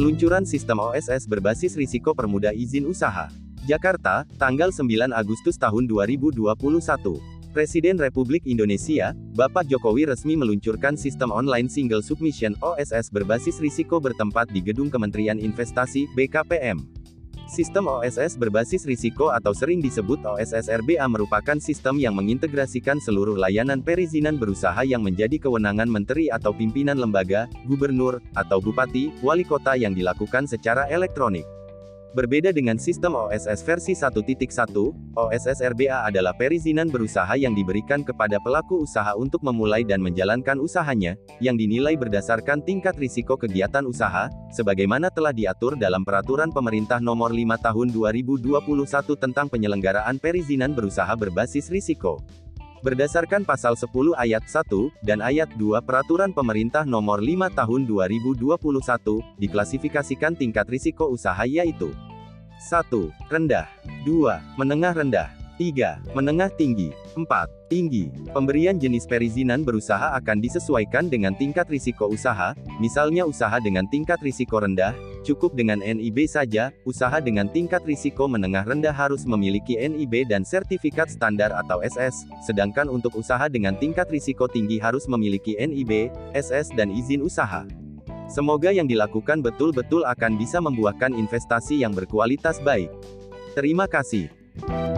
Peluncuran sistem OSS berbasis risiko permudah izin usaha. Jakarta, tanggal 9 Agustus tahun 2021. Presiden Republik Indonesia, Bapak Jokowi resmi meluncurkan sistem online single submission OSS berbasis risiko bertempat di Gedung Kementerian Investasi (BKPM). Sistem OSS berbasis risiko atau sering disebut OSS RBA merupakan sistem yang mengintegrasikan seluruh layanan perizinan berusaha yang menjadi kewenangan menteri atau pimpinan lembaga, gubernur, atau bupati, wali kota yang dilakukan secara elektronik. Berbeda dengan sistem OSS versi 1.1, OSS RBA adalah perizinan berusaha yang diberikan kepada pelaku usaha untuk memulai dan menjalankan usahanya, yang dinilai berdasarkan tingkat risiko kegiatan usaha, sebagaimana telah diatur dalam Peraturan Pemerintah Nomor 5 Tahun 2021 tentang penyelenggaraan perizinan berusaha berbasis risiko. Berdasarkan pasal 10 ayat 1 dan ayat 2 Peraturan Pemerintah Nomor 5 Tahun 2021, diklasifikasikan tingkat risiko usaha yaitu 1. Rendah, 2. Menengah rendah, 3. Menengah tinggi, 4. Tinggi. Pemberian jenis perizinan berusaha akan disesuaikan dengan tingkat risiko usaha, misalnya usaha dengan tingkat risiko rendah, cukup dengan NIB saja, usaha dengan tingkat risiko menengah rendah harus memiliki NIB dan sertifikat standar atau SS, sedangkan untuk usaha dengan tingkat risiko tinggi harus memiliki NIB, SS dan izin usaha. Semoga yang dilakukan betul-betul akan bisa membuahkan investasi yang berkualitas baik. Terima kasih.